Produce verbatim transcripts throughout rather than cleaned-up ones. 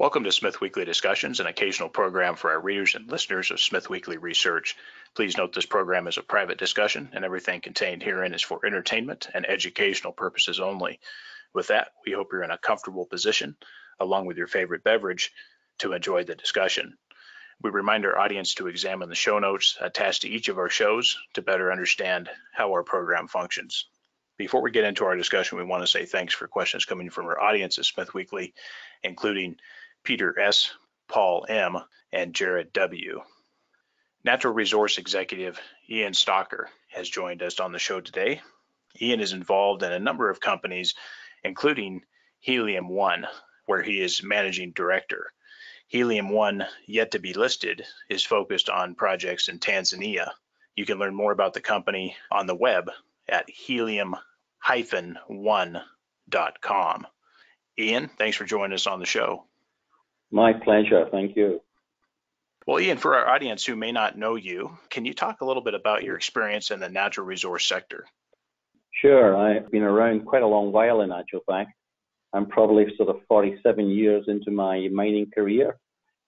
Welcome to Smith Weekly Discussions, an occasional program for our readers and listeners of Smith Weekly Research. Please note this program is a private discussion, and everything contained herein is for entertainment and educational purposes only. With that, we hope you're in a comfortable position, along with your favorite beverage, to enjoy the discussion. We remind our audience to examine the show notes attached to each of our shows to better understand how our program functions. Before we get into our discussion, we want to say thanks for questions coming from our audience at Smith Weekly, including Peter S., Paul M., and Jared W. Natural resource executive Ian Stocker has joined us on the show today. Ian is involved in a number of companies, including Helium One, where he is managing director. Helium One, yet to be listed, is focused on projects in Tanzania. You can learn more about the company on the web at helium dash one dot com. Ian, thanks for joining us on the show. My pleasure. Thank you. Well, Ian, for our audience who may not know you, can you talk a little bit about your experience in the natural resource sector? Sure. I've been around quite a long while, in actual fact. I'm probably sort of forty-seven years into my mining career,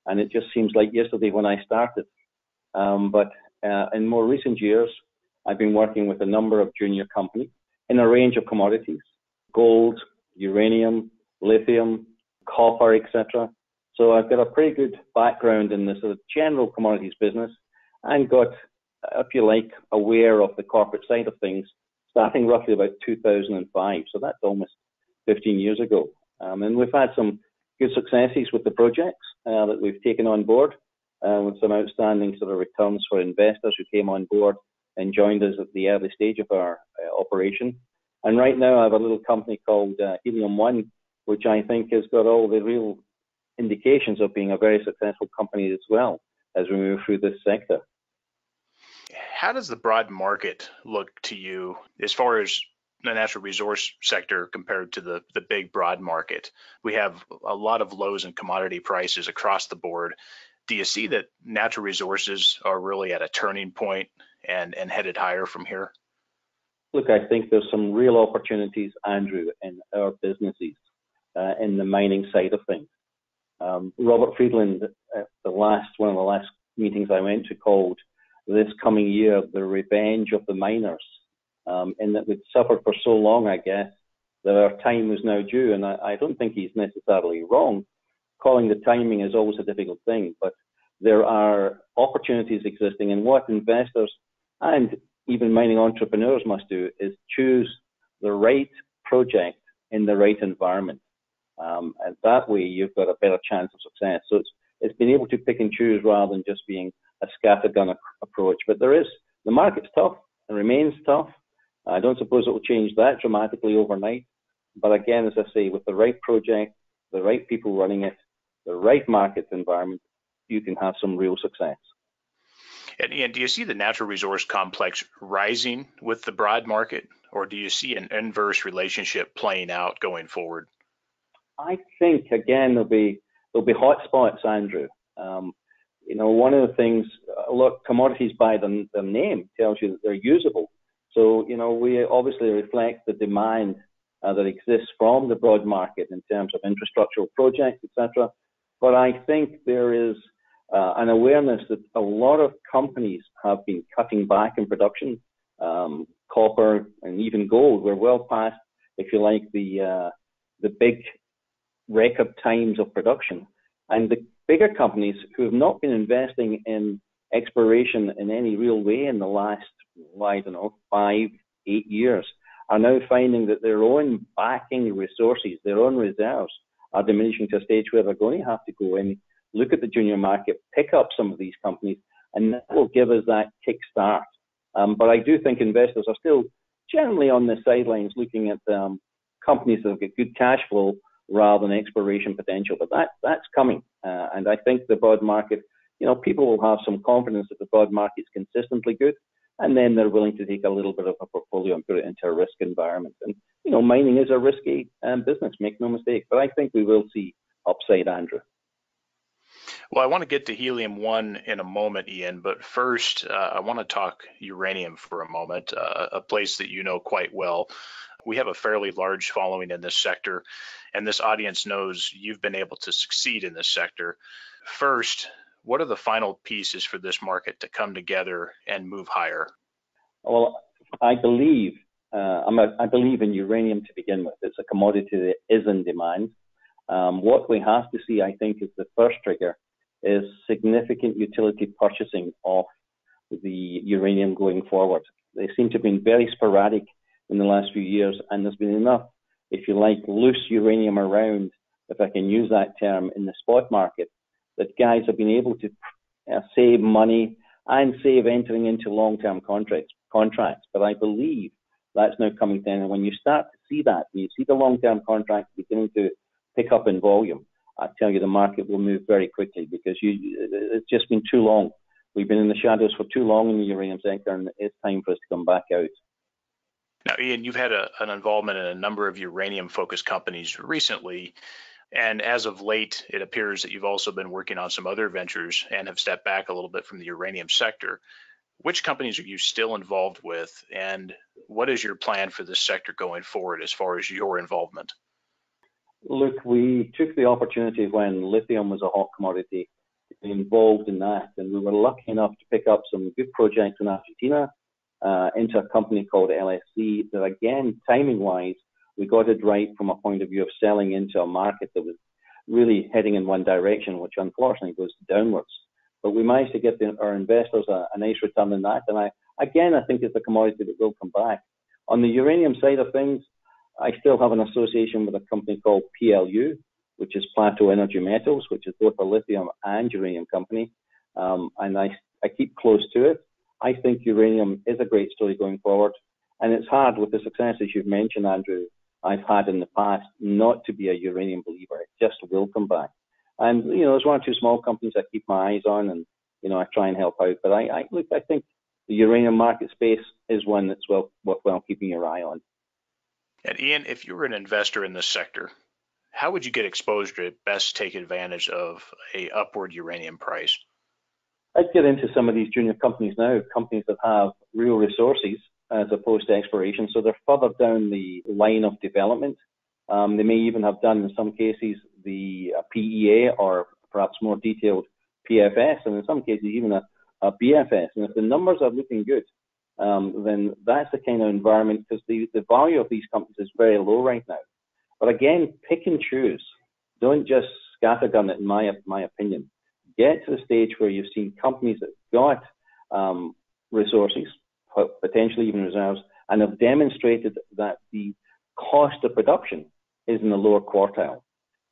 and it just seems like yesterday when I started. Um, but uh, in more recent years, I've been working with a number of junior companies in a range of commodities, gold, uranium, lithium, copper, et cetera. So I've got a pretty good background in the sort of general commodities business and got, if you like, aware of the corporate side of things starting roughly about two thousand five. So that's almost fifteen years ago. Um, and we've had some good successes with the projects uh, that we've taken on board uh, with some outstanding sort of returns for investors who came on board and joined us at the early stage of our uh, operation. And right now I have a little company called uh, Helium One, which I think has got all the real indications of being a very successful company as well as we move through this sector. How does the broad market look to you as far as the natural resource sector compared to the, the big broad market? We have a lot of lows in commodity prices across the board. Do you see that natural resources are really at a turning point and, and headed higher from here? Look, I think there's some real opportunities, Andrew, in our businesses, uh, in the mining side of things. Um, Robert Friedland, at the last one of the last meetings I went to, called this coming year the revenge of the miners, um, in that we'd suffered for so long, I guess, that our time was now due. And I, I don't think he's necessarily wrong. Calling the timing is always a difficult thing, but there are opportunities existing. And what investors and even mining entrepreneurs must do is choose the right project in the right environment. Um, and that way you've got a better chance of success. So it's, it's been able to pick and choose rather than just being a scattergun approach. But there is, the market's tough and remains tough. I don't suppose it will change that dramatically overnight. But again, as I say, with the right project, the right people running it, the right market environment, you can have some real success. And Ian, do you see the natural resource complex rising with the broad market, or do you see an inverse relationship playing out going forward? I think, again, there'll be there'll be hot spots, Andrew. Um, you know, one of the things, a lot of commodities by them, their name tells you that they're usable. So, you know, we obviously reflect the demand uh, that exists from the broad market in terms of infrastructural projects, et cetera. But I think there is uh, an awareness that a lot of companies have been cutting back in production, um, copper and even gold. We're well past, if you like, the uh, the big record times of production, and the bigger companies who have not been investing in exploration in any real way in the last, I don't know, five, eight years are now finding that their own backing resources, their own reserves are diminishing to a stage where they're going to have to go in, look at the junior market, pick up some of these companies, and that will give us that kickstart. Um, but I do think investors are still generally on the sidelines looking at um, companies that have got good cash flow rather than exploration potential, but that that's coming, uh, and I think the broad market, you know, people will have some confidence that the broad market's consistently good, and then they're willing to take a little bit of a portfolio and put it into a risk environment. And you know, mining is a risky um, business, make no mistake. But I think we will see upside, Andrew. Well, I want to get to Helium One in a moment, Ian, but first uh, I want to talk uranium for a moment, uh, a place that you know quite well. We have a fairly large following in this sector, and this audience knows you've been able to succeed in this sector. First, what are the final pieces for this market to come together and move higher? Well, I believe uh, I'm a, I believe in uranium to begin with. It's a commodity that is in demand. Um, what we have to see, I think, is the first trigger is significant utility purchasing of the uranium going forward. They seem to have been very sporadic in the last few years, and there's been enough, if you like, loose uranium around, if I can use that term, in the spot market, that guys have been able to uh, save money and save entering into long-term contracts. Contracts, but I believe that's now coming down. And when you start to see that, when you see the long-term contracts beginning to pick up in volume, I tell you the market will move very quickly, because you, it's just been too long. We've been in the shadows for too long in the uranium sector, and it's time for us to come back out. Now, Ian, you've had a, an involvement in a number of uranium-focused companies recently, and as of late, it appears that you've also been working on some other ventures and have stepped back a little bit from the uranium sector. Which companies are you still involved with, and what is your plan for this sector going forward as far as your involvement? Look, we took the opportunity when lithium was a hot commodity to be involved in that, and we were lucky enough to pick up some good projects in Argentina uh, into a company called L S C that, again, timing-wise, we got it right from a point of view of selling into a market that was really heading in one direction, which unfortunately goes downwards. But we managed to get the, our investors a, a nice return on that. And I, again, I think it's a commodity that will come back. On the uranium side of things, I still have an association with a company called P L U, which is Plateau Energy Metals, which is both a lithium and uranium company. Um, and I, I keep close to it. I think uranium is a great story going forward. And it's hard with the successes you've mentioned, Andrew, I've had in the past, not to be a uranium believer. It just will come back. And, you know, there's one or two small companies I keep my eyes on, and, you know, I try and help out. But I, I look, I think the uranium market space is one that's well worthwhile keeping your eye on. And Ian, if you were an investor in this sector, how would you get exposed to best take advantage of a upward uranium price? I'd get into some of these junior companies now, companies that have real resources as opposed to exploration. So they're further down the line of development. Um, they may even have done, in some cases, the uh, P E A or perhaps more detailed P F S, and in some cases even a, a B F S. And if the numbers are looking good, um, then that's the kind of environment, because the, the value of these companies is very low right now. But again, pick and choose. Don't just scattergun it, in my, my opinion. Get to the stage where you've seen companies that got um, resources, potentially even reserves, and have demonstrated that the cost of production is in the lower quartile.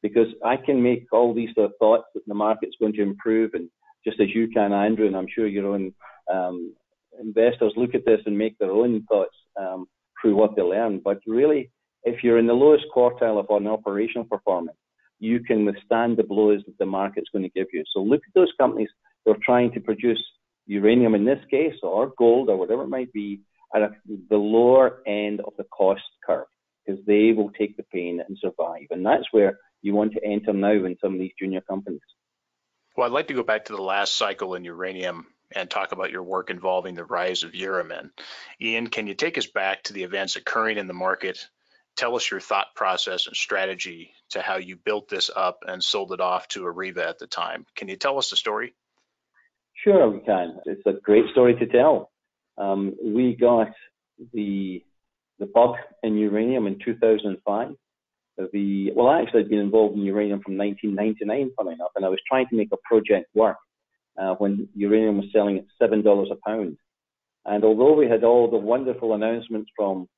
Because I can make all these sort of thoughts that the market's going to improve, and just as you can, Andrew, and I'm sure your own um, investors look at this and make their own thoughts um, through what they learn. But really, if you're in the lowest quartile of an operational performance, you can withstand the blows that the market's going to give you. So look at those companies that are trying to produce uranium in this case, or gold, or whatever it might be, at a, the lower end of the cost curve, because they will take the pain and survive. And that's where you want to enter now in some of these junior companies. Well, I'd like to go back to the last cycle in uranium and talk about your work involving the rise of Uramin. Ian, can you take us back to the events occurring in the market? Tell us your thought process and strategy to how you built this up and sold it off to Areva at the time. Can you tell us the story? Sure, we can. It's a great story to tell. Um, we got the the bug in uranium in two thousand five. The, well, I actually had been involved in uranium from nineteen ninety-nine, funny enough, and I was trying to make a project work uh, when uranium was selling at seven dollars a pound. And although we had all the wonderful announcements from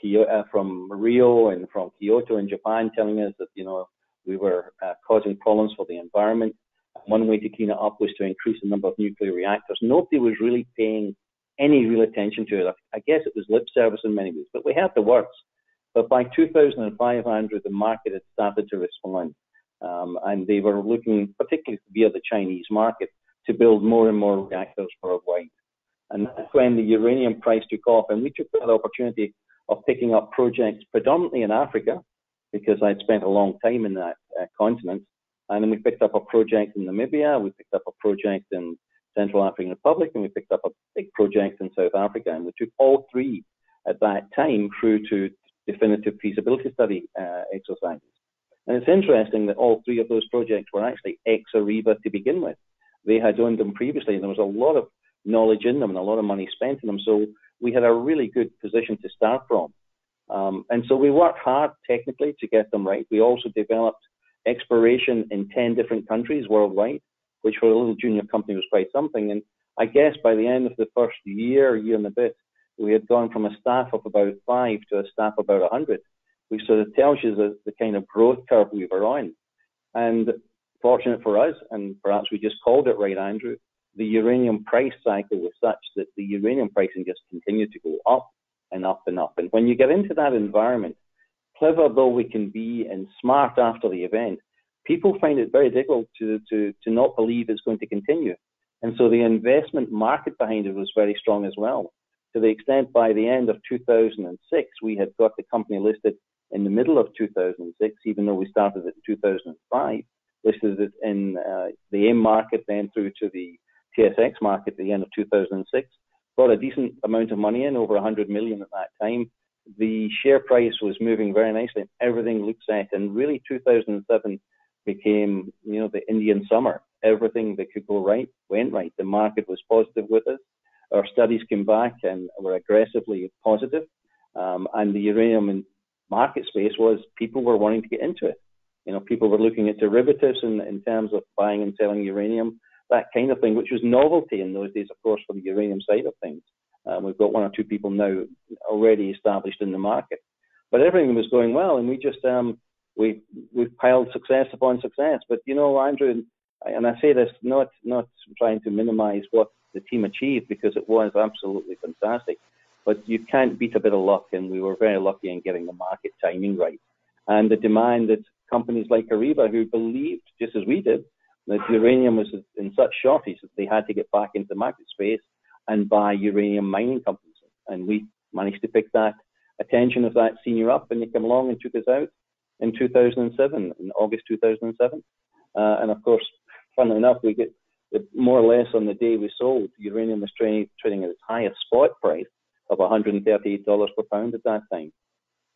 Kyoto, from Rio and from Kyoto in Japan telling us that, you know, we were uh, causing problems for the environment, one way to clean it up was to increase the number of nuclear reactors. Nobody was really paying any real attention to it. I guess it was lip service in many ways, but we had the works. But by two thousand five, Andrew, the market had started to respond, um, and they were looking, particularly via the Chinese market, to build more and more reactors worldwide. And that's when the uranium price took off, and we took that opportunity of picking up projects predominantly in Africa, because I'd spent a long time in that uh, continent. And then we picked up a project in Namibia, we picked up a project in Central African Republic, and we picked up a big project in South Africa. And we took all three at that time through to definitive feasibility study uh, exercises. And it's interesting that all three of those projects were actually ex-Areva to begin with. They had owned them previously, and there was a lot of knowledge in them and a lot of money spent in them. So we had a really good position to start from. Um, and so we worked hard technically to get them right. We also developed exploration in ten different countries worldwide, which for a little junior company was quite something. And I guess by the end of the first year, year and a bit, we had gone from a staff of about five to a staff of about one hundred, which sort of tells you the, the kind of growth curve we were on. And fortunate for us, and perhaps we just called it right, Andrew, the uranium price cycle was such that the uranium pricing just continued to go up and up and up. And when you get into that environment, clever though we can be and smart after the event, people find it very difficult to, to, to not believe it's going to continue. And so the investment market behind it was very strong as well, to the extent by the end of two thousand six, we had got the company listed in the middle of two thousand six, even though we started it in two thousand five, listed it in uh, the AIM market, then through to the T S X market at the end of two thousand six, got a decent amount of money in, over one hundred million at that time. The share price was moving very nicely. Everything looked set, and really two thousand seven became, you know, the Indian summer. Everything that could go right went right. The market was positive with us. Our studies came back and were aggressively positive. Um, and the uranium market space was, people were wanting to get into it. You know, people were looking at derivatives in, in terms of buying and selling uranium, that kind of thing, which was novelty in those days, of course, for the uranium side of things. Um, we've got one or two people now already established in the market. But everything was going well, and we just, um, we, we've piled success upon success. But, you know, Andrew, and I say this not, not trying to minimize what the team achieved, because it was absolutely fantastic, but you can't beat a bit of luck, and we were very lucky in getting the market timing right. And the demand that companies like Areva, who believed, just as we did, that uranium was in such shortage that they had to get back into the market space and buy uranium mining companies. And we managed to pick that attention of that senior up, and they came along and took us out in two thousand seven, in August two thousand seven. Uh, and of course, funnily enough, we get the, more or less on the day we sold, uranium was trading, trading at its highest spot price of one hundred thirty-eight dollars per pound at that time.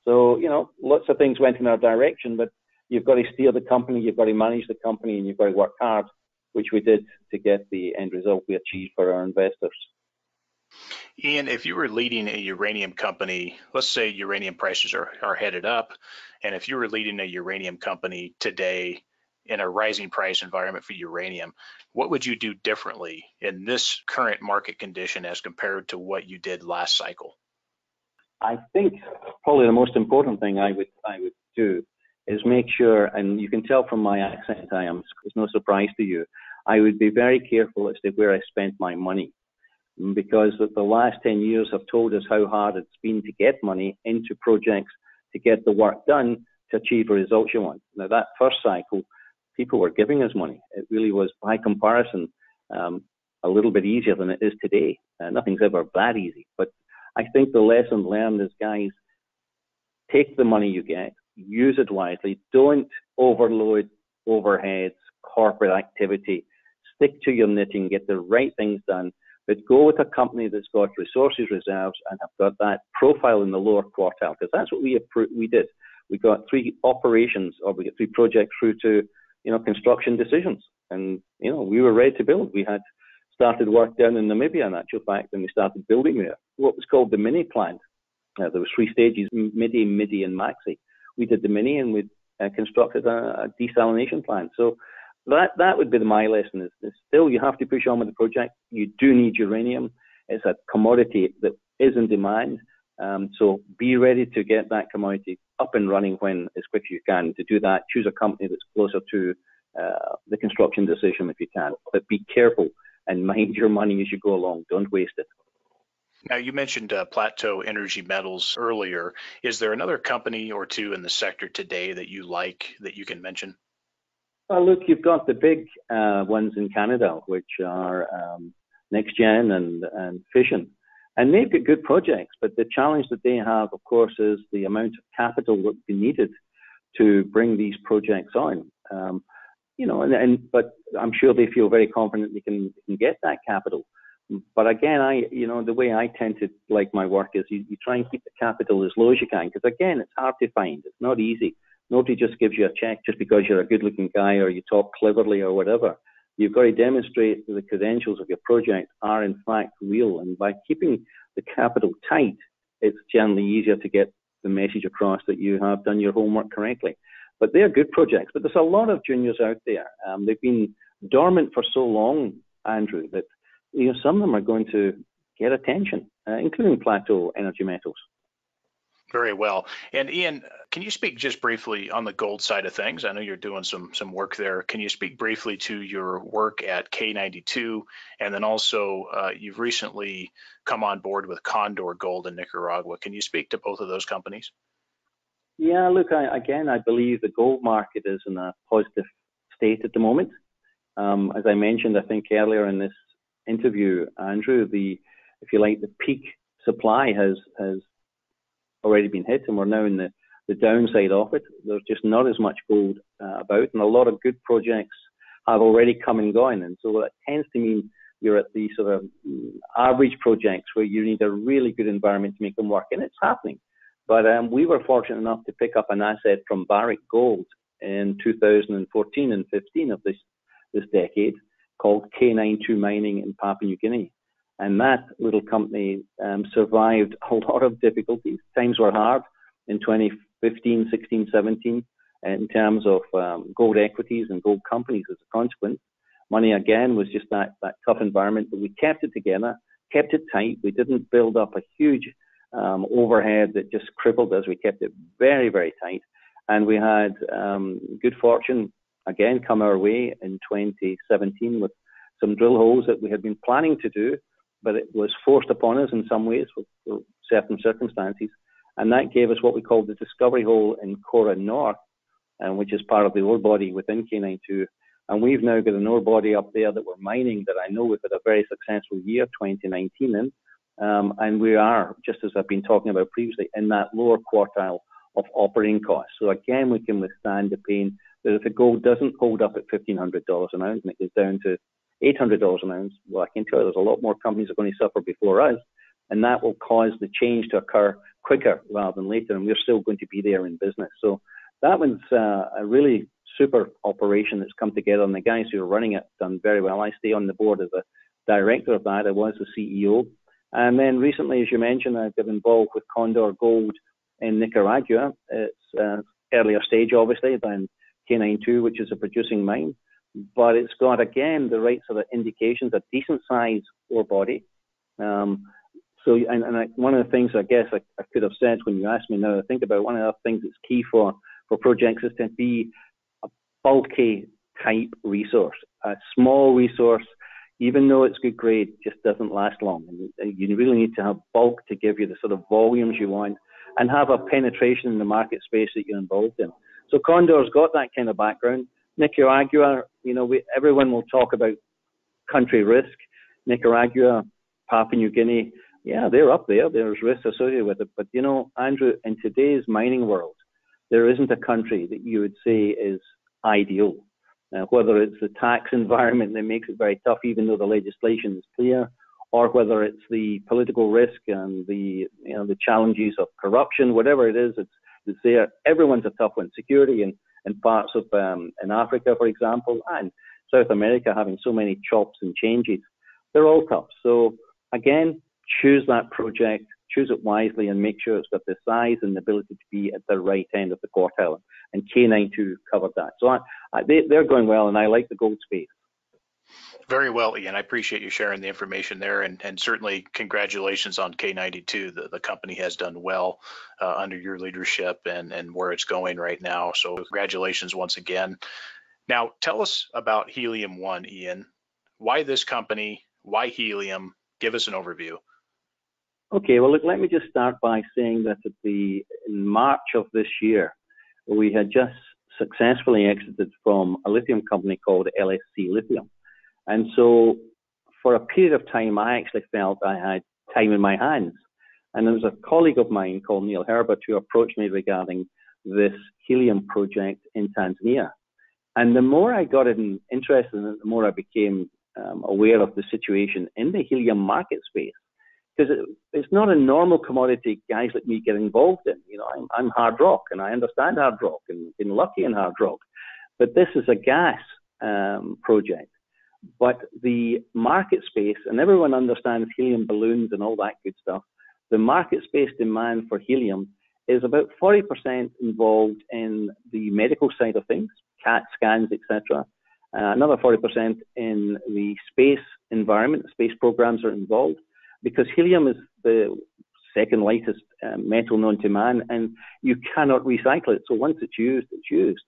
So, you know, lots of things went in our direction, but you've got to steer the company, you've got to manage the company, and you've got to work hard, which we did to get the end result we achieved for our investors. Ian, if you were leading a uranium company, let's say uranium prices are, are headed up, and if you were leading a uranium company today in a rising price environment for uranium, what would you do differently in this current market condition as compared to what you did last cycle? I think probably the most important thing I would, I would do is make sure, and you can tell from my accent, I am, it's no surprise to you, I would be very careful as to where I spent my money, because the last ten years have told us how hard it's been to get money into projects to get the work done to achieve the results you want. Now, that first cycle, people were giving us money. It really was, by comparison, um, a little bit easier than it is today. Uh, nothing's ever that easy. But I think the lesson learned is, guys, take the money you get, use it wisely. Don't overload overheads, corporate activity. Stick to your knitting, get the right things done, but go with a company that's got resources reserves and have got that profile in the lower quartile, because that's what we we did. We got three operations, or we got three projects through to, you know, construction decisions. And, you know, we were ready to build. We had started work down in Namibia, in actual fact, and we started building there. What was called the mini plant. Uh, there was three stages, MIDI, MIDI, and MAXI. We did the mini, and we uh, constructed a, a desalination plant. So that that would be my lesson. Is, is still, you have to push on with the project. You do need uranium. It's a commodity that is in demand. Um, so be ready to get that commodity up and running when as quick as you can. To do that, choose a company that's closer to uh, the construction decision if you can. But be careful and mind your money as you go along. Don't waste it. Now, you mentioned uh, Plateau Energy Metals earlier. Is there another company or two in the sector today that you like that you can mention? Well, look, you've got the big uh, ones in Canada, which are um, NextGen and, and Fission. And they've got good projects, but the challenge that they have, of course, is the amount of capital that would be needed to bring these projects on. Um, you know, and, and but I'm sure they feel very confident they can, can get that capital. But again, I, you know, the way I tend to like my work is you, you try and keep the capital as low as you can, because again, it's hard to find. It's not easy. Nobody just gives you a check just because you're a good-looking guy or you talk cleverly or whatever. You've got to demonstrate that the credentials of your project are in fact real. And by keeping the capital tight, it's generally easier to get the message across that you have done your homework correctly. But they're good projects. But there's a lot of juniors out there. Um, they've been dormant for so long, Andrew, that you know some of them are going to get attention, uh, including Plateau Energy Metals. Very well. And Ian, can you speak just briefly on the gold side of things? I know you're doing some some work there. Can you speak briefly to your work at K ninety-two? And then also, uh, you've recently come on board with Condor Gold in Nicaragua. Can you speak to both of those companies? Yeah, look, I, again, I believe the gold market is in a positive state at the moment. Um, as I mentioned, I think earlier in this interview, Andrew, the, if you like, the peak supply has has already been hit, and we're now in the, the downside of it. There's just not as much gold uh, about, and a lot of good projects have already come and gone. And so that tends to mean you're at the sort of average projects where you need a really good environment to make them work, and it's happening. But um, we were fortunate enough to pick up an asset from Barrick Gold in two thousand fourteen and fifteen of this, this decade called K ninety-two Mining in Papua New Guinea. And that little company um, survived a lot of difficulties. Times were hard in twenty fifteen, sixteen, seventeen in terms of um, gold equities and gold companies as a consequence. Money, again, was just that, that tough environment. But we kept it together, kept it tight. We didn't build up a huge um, overhead that just crippled us. We kept it very, very tight. And we had um, good fortune, again, come our way in twenty seventeen with some drill holes that we had been planning to do, but it was forced upon us in some ways with, with certain circumstances. And that gave us what we call the discovery hole in Cora North, um, which is part of the ore body within K ninety-two. And we've now got an ore body up there that we're mining that I know we've had a very successful year, twenty nineteen in. Um, and we are, just as I've been talking about previously, in that lower quartile of operating costs. So again, we can withstand the pain that if the gold doesn't hold up at fifteen hundred dollars an ounce and it goes down to eight hundred dollars an ounce, well, I can tell you there's a lot more companies that are going to suffer before us, and that will cause the change to occur quicker rather than later, and we're still going to be there in business. So that one's uh, a really super operation that's come together, and the guys who are running it have done very well. I stay on the board as a director of that. I was the C E O. And then recently, as you mentioned, I've been involved with Condor Gold in Nicaragua. It's an earlier stage, obviously, than K ninety-two, which is a producing mine. But it's got, again, the right sort of indications, a decent size ore body. Um, so, and, and I, one of the things I guess I, I could have said when you asked me now to think about it, one of the things that's key for, for projects is to be a bulky type resource. A small resource, even though it's good grade, just doesn't last long. And you really need to have bulk to give you the sort of volumes you want and have a penetration in the market space that you're involved in. So Condor's got that kind of background. Nicaragua, you know, we, everyone will talk about country risk. Nicaragua, Papua New Guinea, yeah, they're up there. There's risk associated with it. But, you know, Andrew, in today's mining world, there isn't a country that you would say is ideal. Now, whether it's the tax environment that makes it very tough, even though the legislation is clear, or whether it's the political risk and the, you know, the challenges of corruption, whatever it is, it's, it's there. Everyone's a tough one. Security and in parts of um, in Africa, for example, and South America having so many chops and changes. They're all tough. So again, choose that project, choose it wisely, and make sure it's got the size and the ability to be at the right end of the quartile. And K ninety-two covered that. So I, I, they, they're going well, and I like the gold space. Very well, Ian. I appreciate you sharing the information there, and, and certainly congratulations on K ninety-two. The, the company has done well uh, under your leadership and, and where it's going right now. So congratulations once again. Now, tell us about Helium One, Ian. Why this company? Why helium? Give us an overview. Okay, well, look, let me just start by saying that at the, in March of this year, we had just successfully exited from a lithium company called L S C Lithium. And so for a period of time, I actually felt I had time in my hands. And there was a colleague of mine called Neil Herbert who approached me regarding this helium project in Tanzania. And the more I got in, interested in it, the more I became um, aware of the situation in the helium market space, because it, it's not a normal commodity guys like me get involved in. You know, I'm, I'm hard rock, and I understand hard rock, and been lucky in hard rock. But this is a gas um, project. But the market space, and everyone understands helium balloons and all that good stuff, the market space demand for helium is about forty percent involved in the medical side of things, CAT scans, et cetera. Uh, another forty percent in the space environment, space programs are involved, because helium is the second lightest uh, metal known to man, and you cannot recycle it. So once it's used, it's used.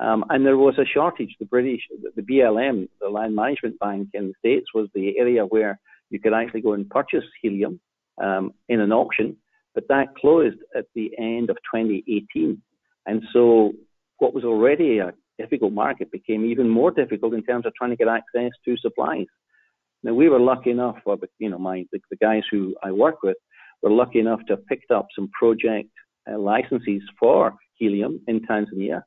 Um, and there was a shortage. The British, the B L M, the Land Management Bank in the States, was the area where you could actually go and purchase helium um, in an auction, but that closed at the end of twenty eighteen. And so what was already a difficult market became even more difficult in terms of trying to get access to supplies. Now, we were lucky enough, well, you know, my, the, the guys who I work with were lucky enough to have picked up some project uh, licenses for helium in Tanzania.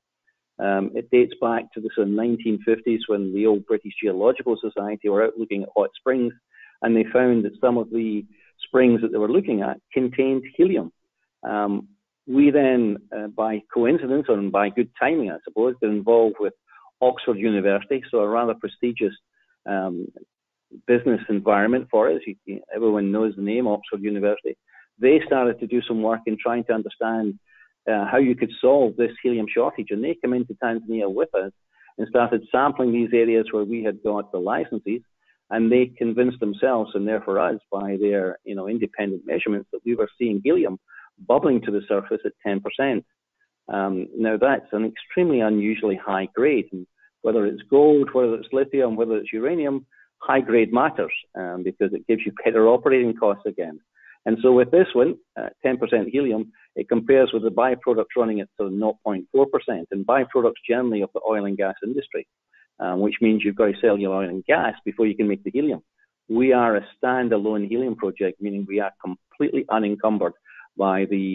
Um, it dates back to the sort of nineteen fifties when the old British Geological Society were out looking at hot springs, and they found that some of the springs that they were looking at contained helium. Um, we then, uh, by coincidence or by good timing, I suppose, got involved with Oxford University, so a rather prestigious um, business environment for us. You, everyone knows the name, Oxford University. They started to do some work in trying to understand Uh, how you could solve this helium shortage. And they came into Tanzania with us and started sampling these areas where we had got the licenses, and they convinced themselves, and therefore us, by their you know independent measurements, that we were seeing helium bubbling to the surface at ten percent. Um, now, that's an extremely unusually high grade, and whether it's gold, whether it's lithium, whether it's uranium, high grade matters um, because it gives you better operating costs again. And so with this one, uh, ten percent helium, it compares with the byproducts running at sort of zero point four percent, and byproducts generally of the oil and gas industry, um, which means you've got to sell your oil and gas before you can make the helium. We are a standalone helium project, meaning we are completely unencumbered by the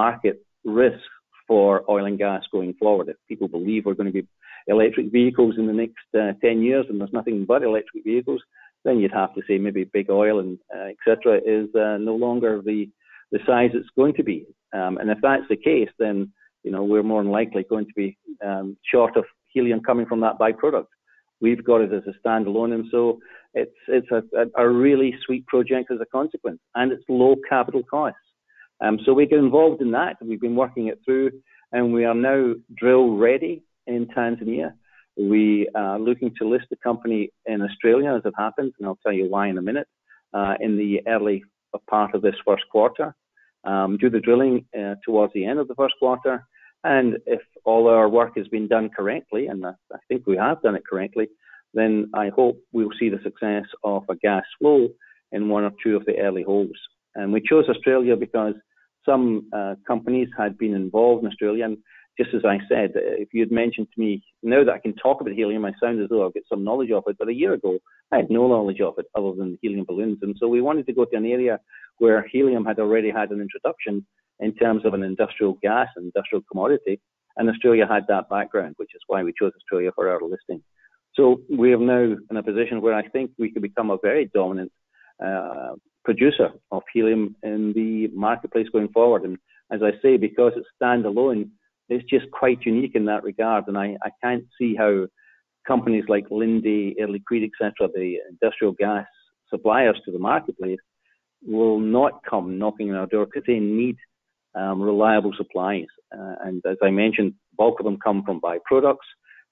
market risk for oil and gas going forward. If people believe we're going to be electric vehicles in the next uh, ten years and there's nothing but electric vehicles, then you'd have to say maybe big oil and uh, et cetera is uh, no longer the, the size it's going to be. Um, and if that's the case, then you know we're more than likely going to be um, short of helium coming from that byproduct. We've got it as a standalone, and so it's it's a, a really sweet project as a consequence, and it's low capital costs. Um, so we get involved in that. We've been working it through, and we are now drill ready in Tanzania. We are looking to list the company in Australia, as it happens, and I'll tell you why in a minute, uh, in the early part of this first quarter. Um, do the drilling uh, towards the end of the first quarter, and if all our work has been done correctly, and I, I think we have done it correctly, then I hope we'll see the success of a gas flow in one or two of the early holes. And we chose Australia because some uh, companies had been involved in Australia, and just as I said, if you had mentioned to me, now that I can talk about helium, I sound as though I've got some knowledge of it, but a year ago, I had no knowledge of it other than helium balloons. And so we wanted to go to an area where helium had already had an introduction in terms of an industrial gas, an industrial commodity, and Australia had that background, which is why we chose Australia for our listing. So we are now in a position where I think we can become a very dominant uh, producer of helium in the marketplace going forward. And as I say, because it's standalone, it's just quite unique in that regard, and I, I can't see how companies like Linde, Air Liquide, et cetera, the industrial gas suppliers to the marketplace, will not come knocking on our door because they need um, reliable supplies. Uh, and as I mentioned, the bulk of them come from byproducts.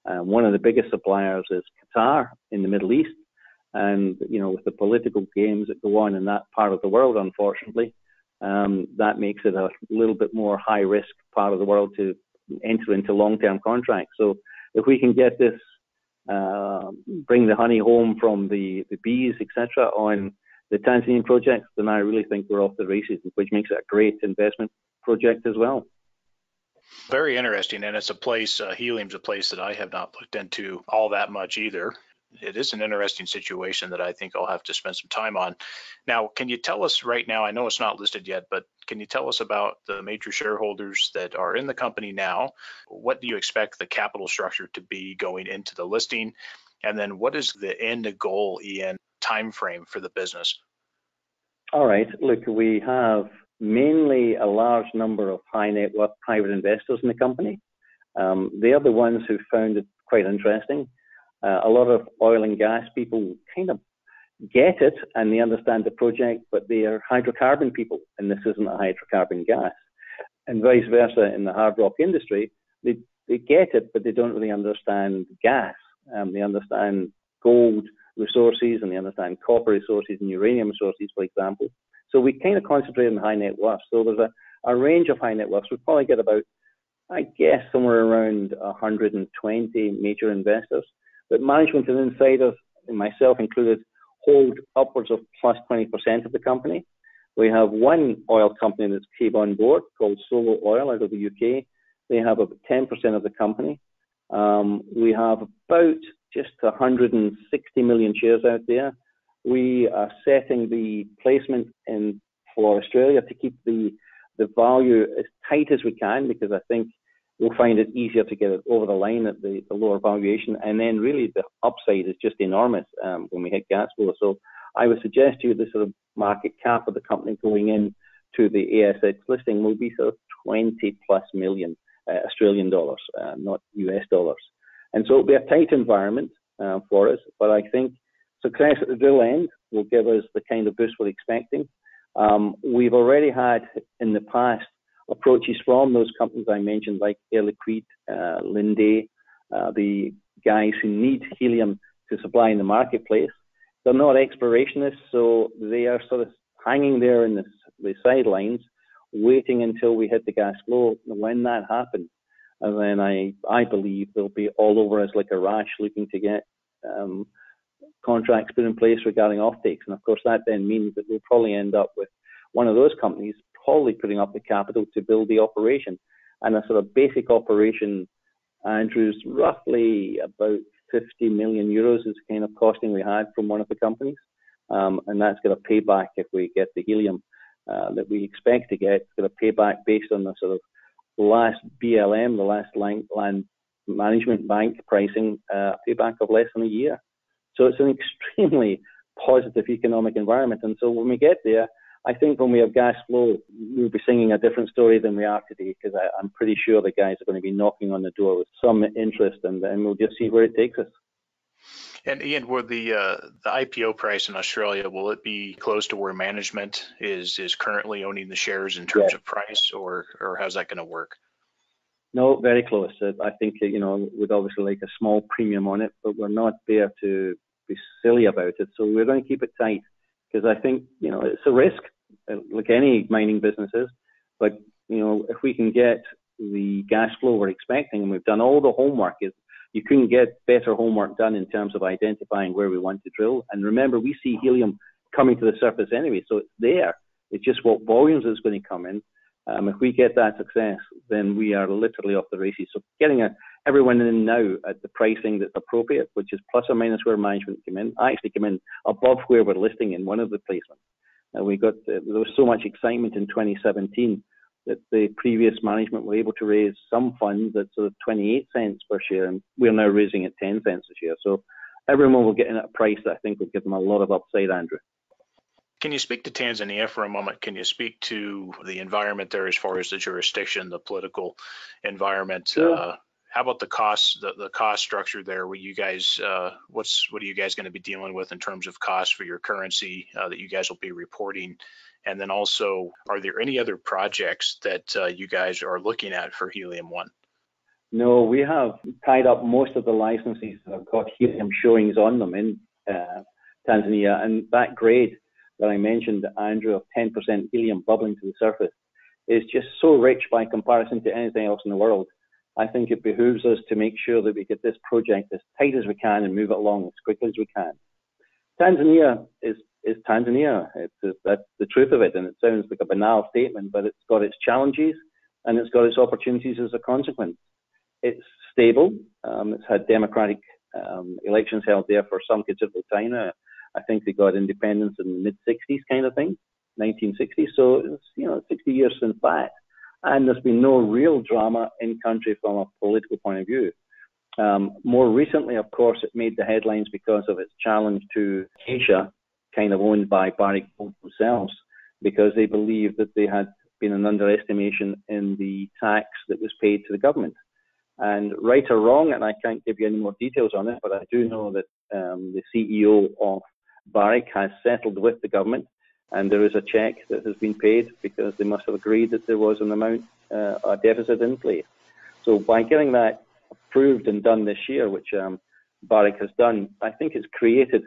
Uh, one of the biggest suppliers is Qatar in the Middle East, and you know, with the political games that go on in that part of the world, unfortunately, um, that makes it a little bit more high-risk part of the world to enter into long-term contracts. So if we can get this, uh, bring the honey home from the, the bees, et cetera, on the Tanzanian projects, then I really think we're off the races, which makes it a great investment project as well. Very interesting, and it's a place, uh, helium's a place that I have not looked into all that much either. It is an interesting situation that I think I'll have to spend some time on. Now, can you tell us right now, I know it's not listed yet, but can you tell us about the major shareholders that are in the company now? What do you expect the capital structure to be going into the listing? And then what is the end goal, Ian, timeframe for the business? All right. Look, we have mainly a large number of high net worth private investors in the company. Um, they are the ones who found it quite interesting. Uh, a lot of oil and gas people kind of get it and they understand the project, but they are hydrocarbon people, and this isn't a hydrocarbon gas. And vice versa in the hard rock industry, they, they get it, but they don't really understand gas. Um, they understand gold resources and they understand copper resources and uranium resources, for example. So we kind of concentrate on high net worth. So there's a, a range of high net worths. We probably get about, I guess, somewhere around one hundred twenty major investors. But management and insiders, myself included, hold upwards of plus twenty percent of the company. We have one oil company that's came on board called Solo Oil out of the U K. They have about ten percent of the company. Um, we have about just one hundred sixty million shares out there. We are setting the placement in for Australia to keep the, the value as tight as we can, because I think we'll find it easier to get it over the line at the, the lower valuation. And then really the upside is just enormous um, when we hit gas floor. So I would suggest to you the sort of market cap of the company going in to the A S X listing will be sort of twenty plus million uh, Australian dollars, uh, not U S dollars. And so it'll be a tight environment uh, for us, but I think success at the drill end will give us the kind of boost we're expecting. Um, we've already had in the past approaches from those companies I mentioned, like Air Liquide, uh, Linde, uh, the guys who need helium to supply in the marketplace. They're not explorationists, so they are sort of hanging there in the, the sidelines, waiting until we hit the gas flow. When that happens, and then I, I believe they'll be all over us like a rash, looking to get um, contracts put in place regarding offtakes. And of course, that then means that we'll probably end up with one of those companies probably putting up the capital to build the operation. And a sort of basic operation, Andrew's roughly about fifty million euros is the kind of costing we had from one of the companies. Um, and that's going to pay back if we get the helium uh, that we expect to get. It's going to pay back based on the sort of last B L M, the last land, land management bank pricing, uh, payback of less than a year. So it's an extremely positive economic environment. And so when we get there, I think when we have gas flow, we'll be singing a different story than we are today, because I'm pretty sure the guys are going to be knocking on the door with some interest, and, and we'll just see where it takes us. And Ian, will the uh, the I P O price in Australia, will it be close to where management is is currently owning the shares in terms yeah. of price, or or how's that going to work? No, very close. I think, you know, we'd obviously like a small premium on it, but we're not there to be silly about it. So we're going to keep it tight, because I think, you know, it's a risk, like any mining business is. But, you know, if we can get the gas flow we're expecting, and we've done all the homework, is you couldn't get better homework done in terms of identifying where we want to drill. And remember, we see helium coming to the surface anyway, so it's there. It's just what volumes it's going to come in. Um, if we get that success, then we are literally off the races. So getting a, everyone in now at the pricing that's appropriate, which is plus or minus where management came in. I actually came in above where we're listing in one of the placements. And we got, uh, there was so much excitement in twenty seventeen that the previous management were able to raise some funds at sort of twenty-eight cents per share, and we're now raising at ten cents a share. So everyone will get in at a price that I think will give them a lot of upside, Andrew. Can you speak to Tanzania for a moment? Can you speak to the environment there as far as the jurisdiction, the political environment? Sure. Uh, how about the costs, the, the cost structure there? What you guys, uh, what's what are you guys going to be dealing with in terms of costs for your currency uh, that you guys will be reporting? And then also, are there any other projects that uh, you guys are looking at for Helium One? No, we have tied up most of the licenses that have got helium showings on them in uh, Tanzania, and that grade that I mentioned, Andrew, of ten percent helium bubbling to the surface is just so rich by comparison to anything else in the world. I think it behooves us to make sure that we get this project as tight as we can and move it along as quickly as we can. Tanzania is, is Tanzania. It's, it's, that's the truth of it, and it sounds like a banal statement, but it's got its challenges and it's got its opportunities as a consequence. It's stable. Um, it's had democratic um, elections held there for some considerable time now. I think they got independence in the mid sixties kind of thing, nineteen sixty. So, it's, you know, sixty years since that. And there's been no real drama in country from a political point of view. Um, more recently, of course, it made the headlines because of its challenge to Acacia, kind of owned by Barrick Gold themselves, because they believed that they had been an underestimation in the tax that was paid to the government. And right or wrong, and I can't give you any more details on it, but I do know that um, the C E O of Barrick has settled with the government, and there is a check that has been paid because they must have agreed that there was an amount, uh, a deficit in place. So by getting that approved and done this year, which um, Barrick has done, I think it's created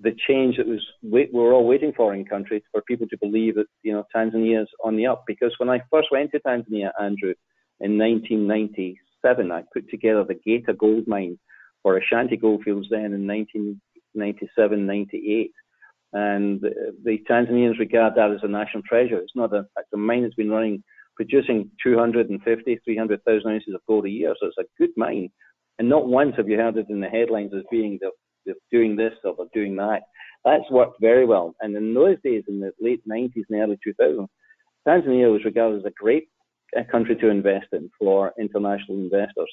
the change that was we were all waiting for in country, for people to believe that, you know, Tanzania is on the up. Because when I first went to Tanzania, Andrew, in nineteen ninety-seven, I put together the Gata gold mine for Ashanti Goldfields then in nineteen ninety-seven, ninety-eight. And the Tanzanians regard that as a national treasure. It's not a, it's a mine that's been running, producing two hundred fifty, three hundred thousand ounces of gold a year. So it's a good mine. And not once have you heard it in the headlines as being the, the doing this or the doing that. That's worked very well. And in those days, in the late nineties and early two thousands, Tanzania was regarded as a great country to invest in for international investors.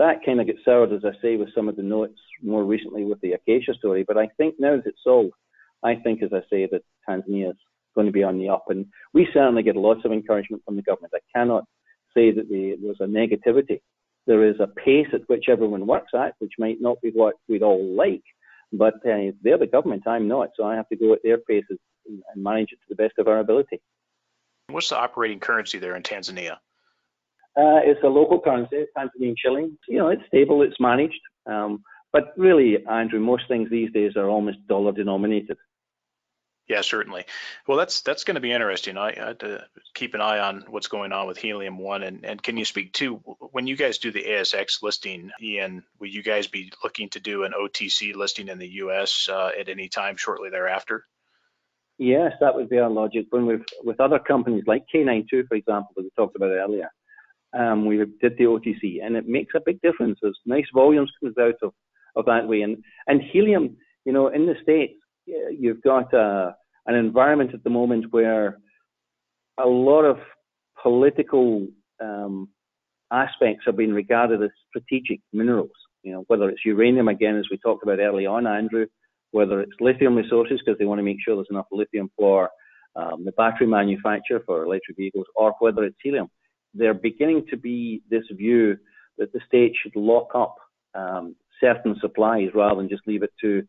That kind of gets soured, as I say, with some of the notes more recently with the Acacia story. But I think now that it's solved, I think, as I say, that Tanzania is going to be on the up. And we certainly get lots of encouragement from the government. I cannot say that the, there's a negativity. There is a pace at which everyone works at, which might not be what we'd all like. But uh, they're the government, I'm not. So I have to go at their paces and, and manage it to the best of our ability. What's the operating currency there in Tanzania? Uh, it's a local currency, Tanzanian shilling. You know, it's stable, it's managed. Um, but really, Andrew, most things these days are almost dollar denominated. Yeah, certainly. Well, that's that's going to be interesting. I, I had to keep an eye on what's going on with Helium One. And, and can you speak to, when you guys do the A S X listing, Ian, will you guys be looking to do an O T C listing in the U S uh, at any time shortly thereafter? Yes, that would be our logic. When we've, with other companies like K ninety-two, for example, that we talked about earlier, um, we did the O T C, and it makes a big difference. There's nice volumes comes out of, of that way. And, and helium, you know, in the States, you've got a, an environment at the moment where a lot of political um, aspects are being regarded as strategic minerals, you know, whether it's uranium, again, as we talked about early on, Andrew, whether it's lithium resources, because they want to make sure there's enough lithium for um, the battery manufacture for electric vehicles, or whether it's helium. They're beginning to be this view that the state should lock up um, certain supplies rather than just leave it to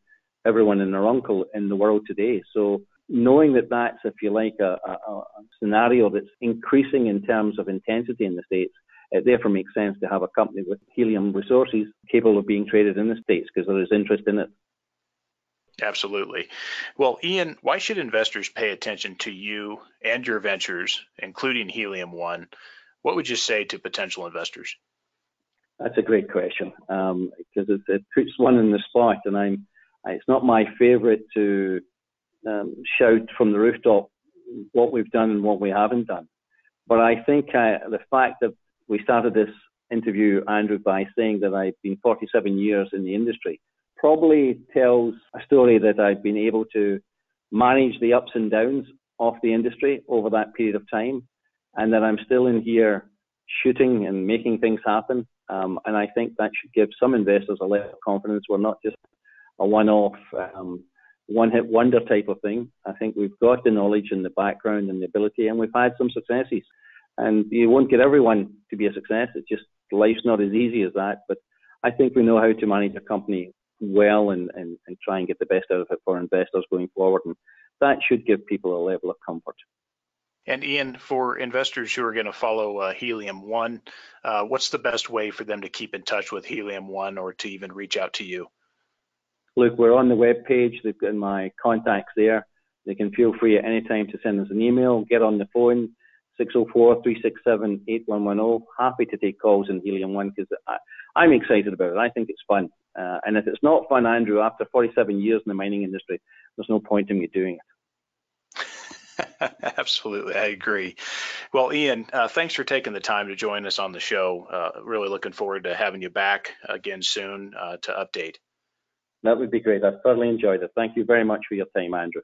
everyone and their uncle in the world today. So knowing that that's, if you like, a, a, a scenario that's increasing in terms of intensity in the States, it therefore makes sense to have a company with helium resources capable of being traded in the States because there is interest in it. Absolutely. Well, Ian, why should investors pay attention to you and your ventures, including Helium One? What would you say to potential investors? That's a great question um, because it, it puts one in the spot, and I'm it's not my favorite to um, shout from the rooftop what we've done and what we haven't done. But I think uh, the fact that we started this interview, Andrew, by saying that I've been forty-seven years in the industry probably tells a story that I've been able to manage the ups and downs of the industry over that period of time, and that I'm still in here shooting and making things happen. Um, and I think that should give some investors a level of confidence. We're not just a one-off, um, one-hit wonder type of thing. I think we've got the knowledge and the background and the ability, and we've had some successes. And you won't get everyone to be a success. It's just life's not as easy as that. But I think we know how to manage a company well and, and, and try and get the best out of it for investors going forward. And that should give people a level of comfort. And Ian, for investors who are going to follow uh, Helium One, uh, what's the best way for them to keep in touch with Helium One or to even reach out to you? Look, we're on the web page. They've got my contacts there. They can feel free at any time to send us an email, get on the phone, six oh four, three six seven, eight one one zero. Happy to take calls in Helium One because I'm excited about it. I think it's fun. Uh, and if it's not fun, Andrew, after forty-seven years in the mining industry, there's no point in me doing it. Absolutely. I agree. Well, Ian, uh, thanks for taking the time to join us on the show. Uh, really looking forward to having you back again soon uh, to update. That would be great. I've thoroughly enjoyed it. Thank you very much for your time, Andrew.